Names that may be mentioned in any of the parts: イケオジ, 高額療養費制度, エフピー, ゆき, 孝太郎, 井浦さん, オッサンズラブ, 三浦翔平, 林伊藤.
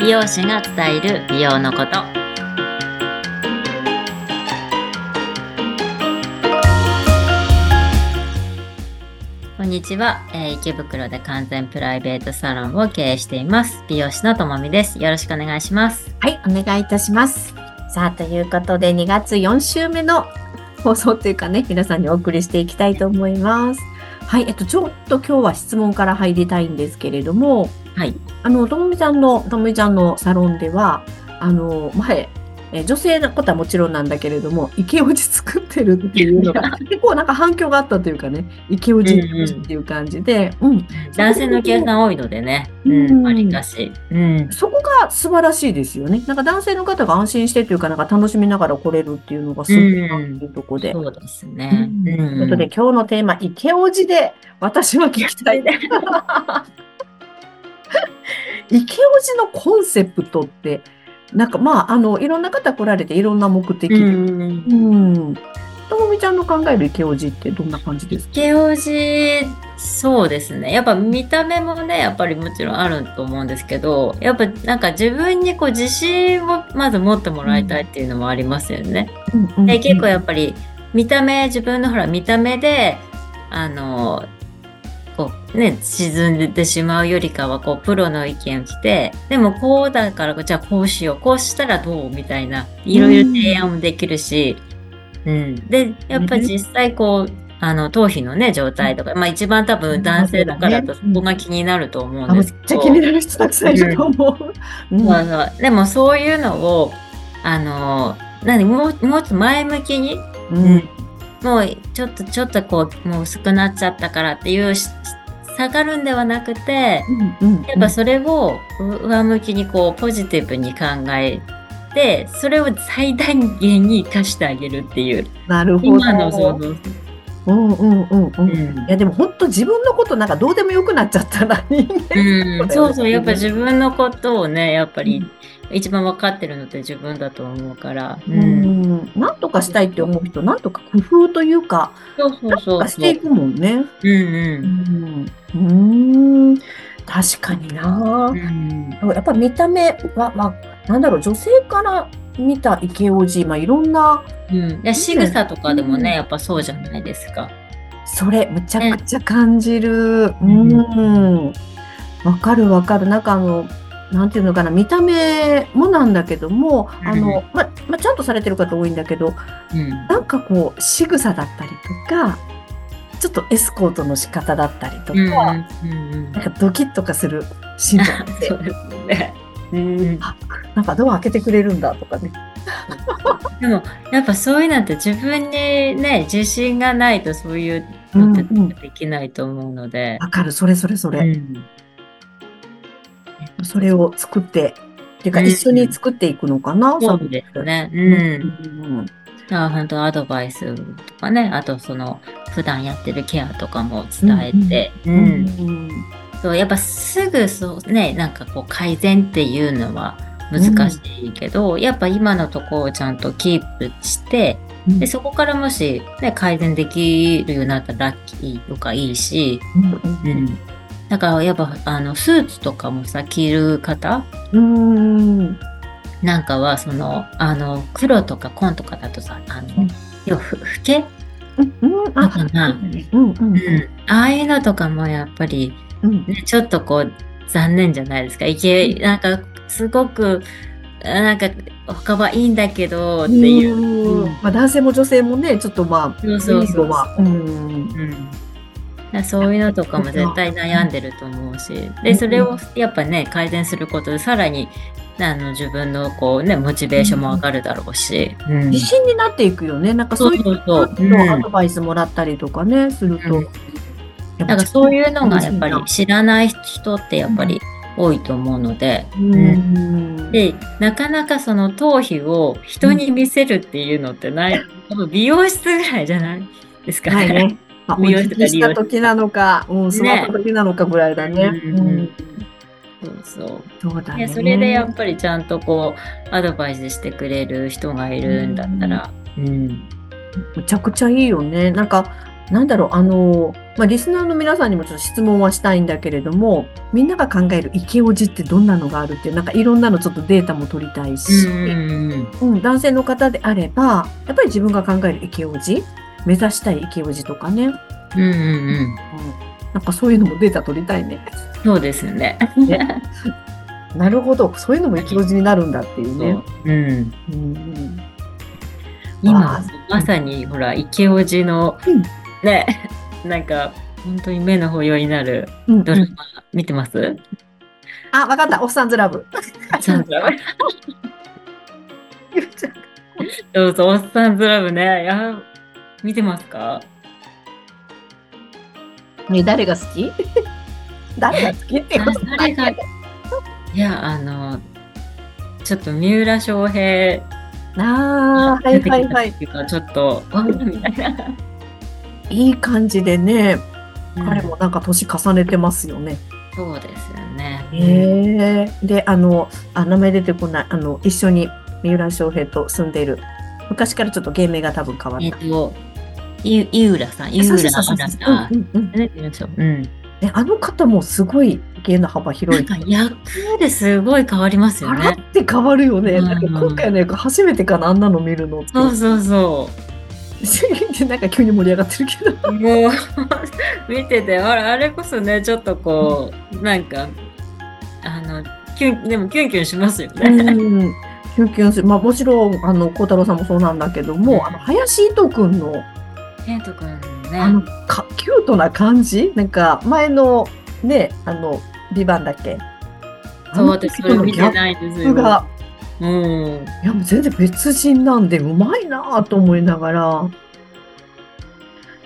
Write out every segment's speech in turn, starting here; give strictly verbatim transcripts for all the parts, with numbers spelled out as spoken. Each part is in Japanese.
美容師が伝える美容のこと。こんにちは、えー、池袋で完全プライベートサロンを経営しています美容師のともみです。よろしくお願いします。はい、お願いいたします。さあ、ということでにがつよん週目の放送というかね、皆さんにお送りしていきたいと思います。はい、えっとちょっと今日は質問から入りたいんですけれども、はい、あのともみちゃんのともみちゃんのサロンではあの前え女性のことはもちろんなんだけれども、イケオジ作ってるっていうのが結構なんか反響があったというかね、イケオジっていう感じで、うんうんうん、男性のケースが多いのでね、うん、ありかし、うん、そこが素晴らしいですよね。なんか男性の方が安心してというか、なんか楽しみながら来れるっていうのがすごいなっていうところで、うん、そうですね、うんうん、ということで今日のテーマ、イケオジで私は聞きたいねイケオジのコンセプトってなんかまあ、あのいろんな方来られていろんな目的で、うん、ともみちゃんの考えるイケオジってどんな感じですか？イケオジ、そうですね、やっぱ見た目もね、やっぱりもちろんあると思うんですけど、やっぱなんか自分にこう自信をまず持ってもらいたいっていうのもありますよね、うんうんうんうん、で結構やっぱり見た目、自分のほら見た目であのこうね、沈んでしまうよりかはこうプロの意見を聞いて、でもこうだからじゃあこうしよう、こうしたらどうみたいないろいろ提案もできるし、うん、でやっぱ実際こうあの頭皮のね状態とか、まあ、一番多分男性とかだとそこが気になると思うんですけど、めっちゃ気になる人たくさんいると思う、うんうん、あのでもそういうのをあの何もうもうちょっと前向きに、うんうん、もうちょっとちょっとこうもう薄くなっちゃったからっていう下がるんではなくて、うんうんうん、やっぱそれを上向きにこうポジティブに考えて、それを最大限に生かしてあげるっていう。なるほど、今の想像。うんうんうんうん、うん、いやでも本当自分のことなんかどうでもよくなっちゃったらいいね、うん、そうそう、やっぱ自分のことをね、やっぱり一番分かってるのって自分だと思うから、うん、なんとかしたいって思う人、なんとか工夫というか、そうそうそうそう、なんとかしていくもんね。うんうん、うん、うーん、確かにな、うん。やっぱ見た目は、まあ、なんだろう、女性から見たイケオジ、まあいろんな、うん、いや仕草とかでもね、うん、やっぱそうじゃないですか。それむちゃくちゃ感じる。ね、うん、わかるわかる。なんかあの。なんていうのかな、見た目もなんだけども、あの、うん、ま、ま、ちゃんとされてる方多いんだけど、うん、なんかこう仕草だったりとか、ちょっとエスコートの仕方だったりとか、うんうん、なんかドキッとかするシーンとかそうですね、うん、あ、なんかドア開けてくれるんだとかねでもやっぱそういうなんて自分にね自信がないとそういうのってできないと思うので、わ、うんうん、かる、それそれそれ、うん、それを作って、っていうか一緒に作っていくのかな、うん、そうですね。うん。うんうん、だから本当アドバイスとかね、あとその普段やってるケアとかも伝えて、うんうんうん、そうやっぱすぐそうね、なんかこう改善っていうのは難しいけど、うん、やっぱ今のところをちゃんとキープして、うん、でそこからもし、ね、改善できるようになったらラッキーとかいいし、うんうんうん、だからやっぱあのスーツとかもさ着る方、うーん、なんかはそのあの黒とか紺とかだとさあの要はふ老け、ああいうのとかもやっぱり、うんね、ちょっとこう残念じゃないですか。いけなんかすごくなんか他はいいんだけどっていう、うん、まあ、男性も女性もねちょっとまあそうそうそう、そういうのとかも絶対悩んでると思うし、でそれをやっぱね改善することでさらにあの自分のこうねモチベーションも上がるだろうし、うんうん、自信になっていくよね。なんかそういうのアドバイスもらったりとかねすると、うん、なんかそういうのがやっぱり知らない人ってやっぱり多いと思うので、うんうん、でなかなかその頭皮を人に見せるっていうのってない、うん、美容室ぐらいじゃないですかね、はいね、まあ、お辞儀した時なのか、うん、座った時なのかぐらいだね。ね、うんうん、そうそう。そうだね。それでやっぱりちゃんとこうアドバイスしてくれる人がいるんだったら、うん、うん、むちゃくちゃいいよね。なんかなんだろう、あのーまあ、リスナーの皆さんにもちょっと質問はしたいんだけれども、みんなが考えるイケオジってどんなのがあるっていう、なんかいろんなのちょっとデータも取りたいし、うん、うん、男性の方であればやっぱり自分が考えるイケオジ、目指したいイケオジとかね、うんうんうんうん、なんかそういうのもデータ取りたいね。そうですね。ねなるほど、そういうのもイケオジになるんだっていうね。ううんうん、今まさにほらイケオジの、うんね、なんか本当に目の保養になるドラマ見てます？うんうん、あ、わかった。オッサンズラブ。オッサンズラブ。そうそう、オッサンズラブね。や、見てますか？ね、誰が好き？誰が好きってこと？誰が？いや、あのちょっと三浦翔平あー、はいはいはい、っていうかちょっとわみたいな。いい感じでね、うん、彼もなんか年重ねてますよね。そうですよね。えー、で、あの、あ、名前出てこない、あの一緒に三浦翔平と住んでいる、昔からちょっと芸名が多分変わった。えっと、井浦さん、井浦さん、あの方もすごい芸の幅広い。なんか役ですごい変わりますよね。あらって変わるよね。うんうん、なんか今回の役初めてかな、あんなの見るのって。そうそうそう。なんか急に盛り上がってるけどもう見てて あ, あれこそねちょっとこう、うん、なんかあのキュンでもキュンキュンしますよね。うんキュンキュンする、まあ、もちろん孝太郎さんもそうなんだけども、うん、あの林伊藤くん の,、えーとくんね、あのかキュートな感じなんか前のねあのビバンだっけそう私それ見てないですよ。うん、いやもう全然別人なんでうまいなと思いながら、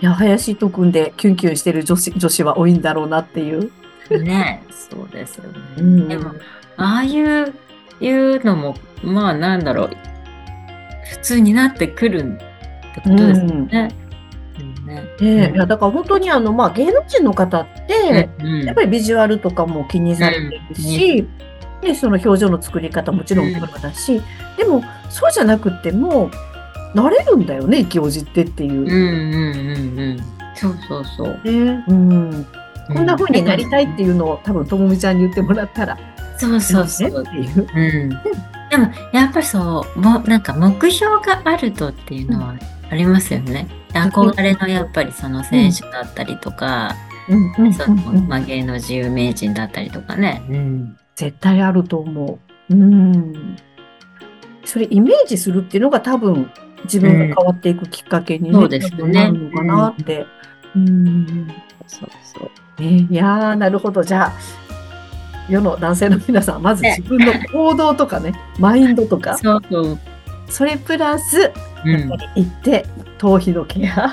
いや林伊藤君でキュンキュンしてる女子、女子は多いんだろうなっていうね。そうですよね、うん、でもああいう、いうのもまあなんだろう普通になってくるってことですよね、うんねえー、いやだから本当にあの、まあ、芸能人の方って、うんうん、やっぱりビジュアルとかも気にされてるし、うんうんでその表情の作り方もちろんプロだし、うん、でもそうじゃなくても慣れるんだよねイケオジってっていう。うんうんうんうん。そうそうそう。ね、うん、うん。こんな風になりたいっていうのを多分ともみちゃんに言ってもらったら。そうそうそう。っていう。うん。でもやっぱりそうもなんか目標があるとっていうのはありますよね。うん、憧れのやっぱりその選手だったりとか、うんうん、そのまあ芸能自由名人だったりとかね。うん。絶対あると思う。うん。それイメージするっていうのが多分自分が変わっていくきっかけに、ねうん、そうですね。なるのかなって。うん。うんそうそう。えー、いやーなるほど。じゃあ世の男性の皆さんまず自分の行動とかねマインドとか。そうそう。それプラス、うん、やっぱり行って頭皮のケア、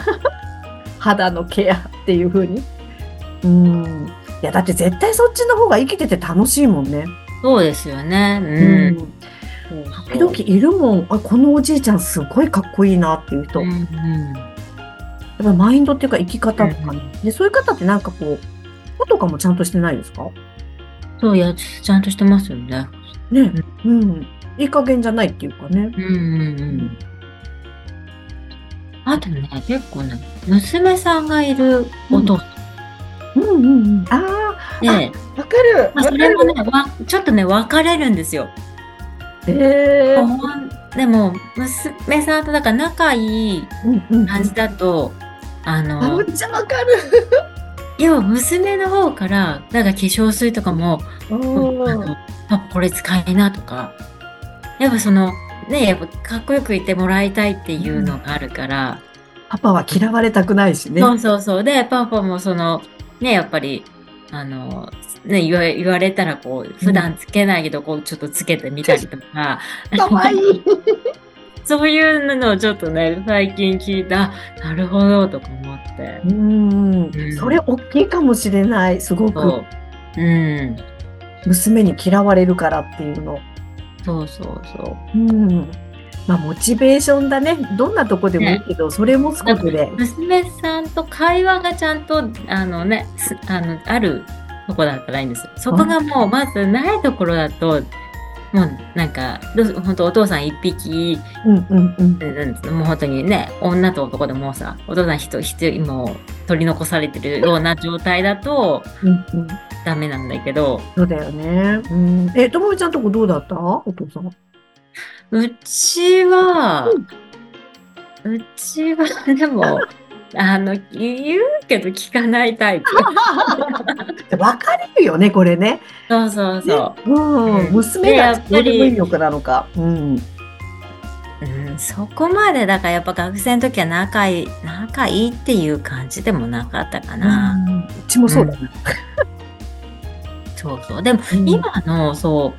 肌のケアっていう風に。うん。いやだって絶対そっちの方が生きてて楽しいもんね。そうですよね。うん。時々いるもん。あこのおじいちゃんすごいかっこいいなっていう人。うんうん、やっぱマインドっていうか生き方とかね。うん、でそういう方ってなんかこう子とかもちゃんとしてないですか？そういやちゃんとしてますよね。ね、うん、うん、いい加減じゃないっていうかね。うんうんうん。あとね結構ね娘さんがいるお父さん。うんうんうんうん、ああ、わ、ね、かる。まあ、それもね、ちょっとね、分かれるんですよ。えー、でも、娘さんとだから仲いい感じだと、うんうん、あの、めっちゃ分かる。要は娘の方から、なんか化粧水とかも、あこれ使いなとか、やっぱその、ね、やっぱかっこよくいてもらいたいっていうのがあるから、うん、パパは嫌われたくないしね。そうそうそう。で、パパもその、ね、やっぱりあの、ね、言わ、言われたらこう普段つけないけど、うん、こうちょっとつけてみたりとかかわいいそういうのをちょっとね最近聞いたなるほどとか思ってうん、うん、それ大きいかもしれないすごく う, うん娘に嫌われるからっていうのそうそうそううんまあ、モチベーションだね。どんなとこでもいいけど、ね、それもすごくで。娘さんと会話がちゃんと、あのね、あの、あるとこだったらいいんですよ。そこがもう、まずないところだと、もうなんか本当お父さん一匹、うんうんうん、もう本当にね女と男でもさお父さん一人も取り残されてるような状態だとうん、うん、ダメなんだけど。そうだよね。うん、えともみちゃんとこどうだったお父さん？うちは、うん、うちはでもあの言うけど聞かないタイプ。分かれるよねこれね。そうそうそう。ね、うん、娘がどうでもいいのかなのか。うん。うん、そこまでだからやっぱ学生の時は仲いい仲いいっていう感じでもなかったかな。うん、うちもそうだね。うん、そうそう。でも今の、うん、そ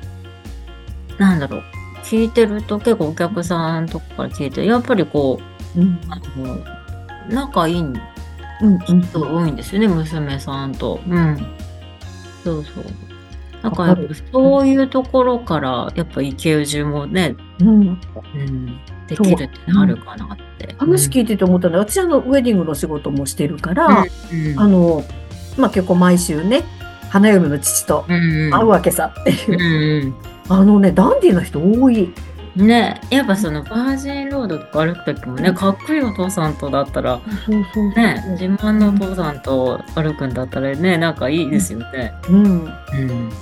うなんだろう聞いてると結構お客さんとかから聞いてやっぱりこう、うん、あの仲いい人、うんうん、多いんですよね娘さんと、うん、そうそうだからそういうところからやっぱ池宇宙もね、うんうん、できるってなるかなって、うん、話聞いてて思ったのは私あのウェディングの仕事もしてるから、うんうんあのまあ、結構毎週ね花嫁の父と会うわけさっていう、うんうん、あのねダンディーな人多いね、やっぱそのバージンロードとか歩くときもね、うん、かっこいいお父さんとだったら、そうそうそうね、自慢のお父さんと歩くんだったらね、なんかいいですよね。うんうん、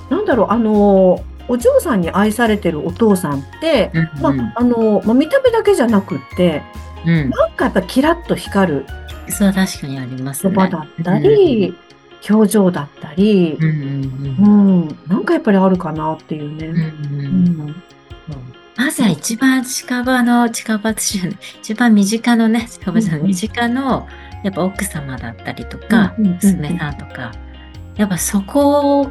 なんだろうあのお嬢さんに愛されてるお父さんって、うんうんまああのまあ、見た目だけじゃなくって、うん、なんかやっぱキラッと光る、そう確かにありますね。言葉だったり、うん、表情だったり、うんうんうんうん、なんかやっぱりあるかなっていうね。うんうんうんまずは一番近場の近場じゃない一番身近のね近場じゃない、うん、身近のやっぱ奥様だったりとか、うんうんうん、娘さんとかやっぱそこ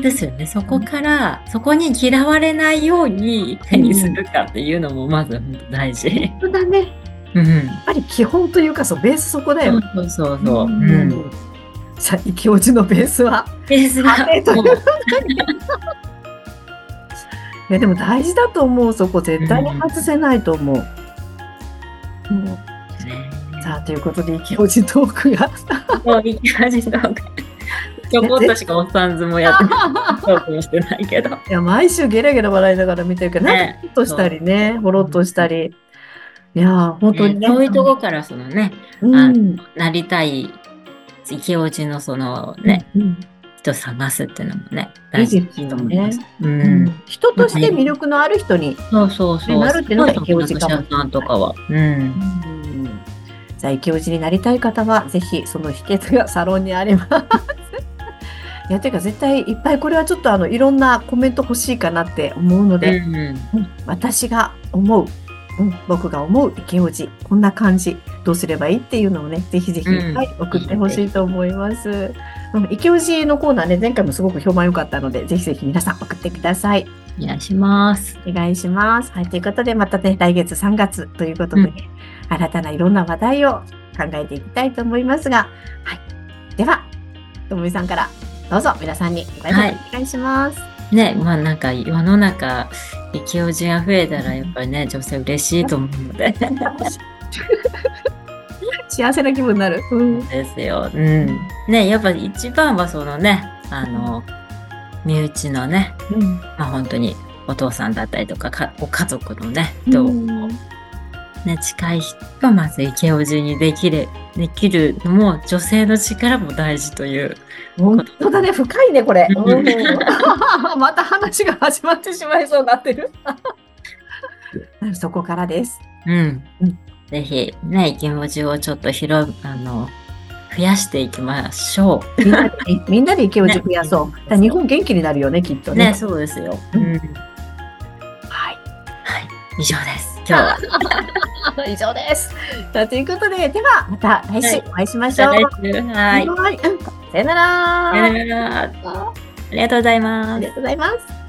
ですよねそこからそこに嫌われないように手にするかっていうのもまず本当大事、うん、そうだね、うん、やっぱり基本というかそうベースそこだよそうそうそう、うんうんうん、じゃあ池おじのベースはベースはえでも大事だと思うそこ絶対に外せないと思う、うんうん、さあということで池おじトークがもう池おじトークちょこっとしかおっさんずもやってトークもしてないけどいや毎週ゲラゲラ笑いながら見てるけど、ね、なんかほっとしたりねほろっとしたり、うん、いや本当にね、えー、そういうとこからそのね、うん、なりたい池おじのそのね、うん人探すっていうのもね大事だと思います。うんうん、人として魅力のある人になるっていうのが池おじかもしれない。じゃあ池おじになりたい方はぜひその秘訣がサロンにありますいやというか絶対いっぱいこれはちょっとあのいろんなコメント欲しいかなって思うので、うんうん、私が思う、うん、僕が思う池おじこんな感じどうすればいいっていうのをねぜひぜひ、うんはい、送ってほしいと思います、うん、池おじのコーナーね前回もすごく評判良かったのでぜひぜひ皆さん送ってくださいお願いしますお願いします、はい、ということでまたね来月さんがつということで、うん、新たないろんな話題を考えていきたいと思いますが、はい、ではともみさんからどうぞ皆さんにお願いします、はい、ねまあなんか世の中池おじが増えたらやっぱりね女性嬉しいと思うので幸せな気分になる、うん、ですよ、うん、ねやっぱ一番はそのねあの身内のね、うんまあ、本当にお父さんだったりとかご家族のね人を、うんね、近い人がまず池おじにできる、できるのも女性の力も大事という本当だね深いねこれまた話が始まってしまいそうになってるそこからです、うんうんぜひね、池おじをちょっと広あの増やしていきましょうみんなで、みんなで池おじ増やそう、ね、だ日本元気になるよねきっと ね, ねそうですよ、うんうん、はい、はい、以上です今日は以上ですということでではまた来週お会いしましょう、はい、はいはい、さよならありがとうございますありがとうございます。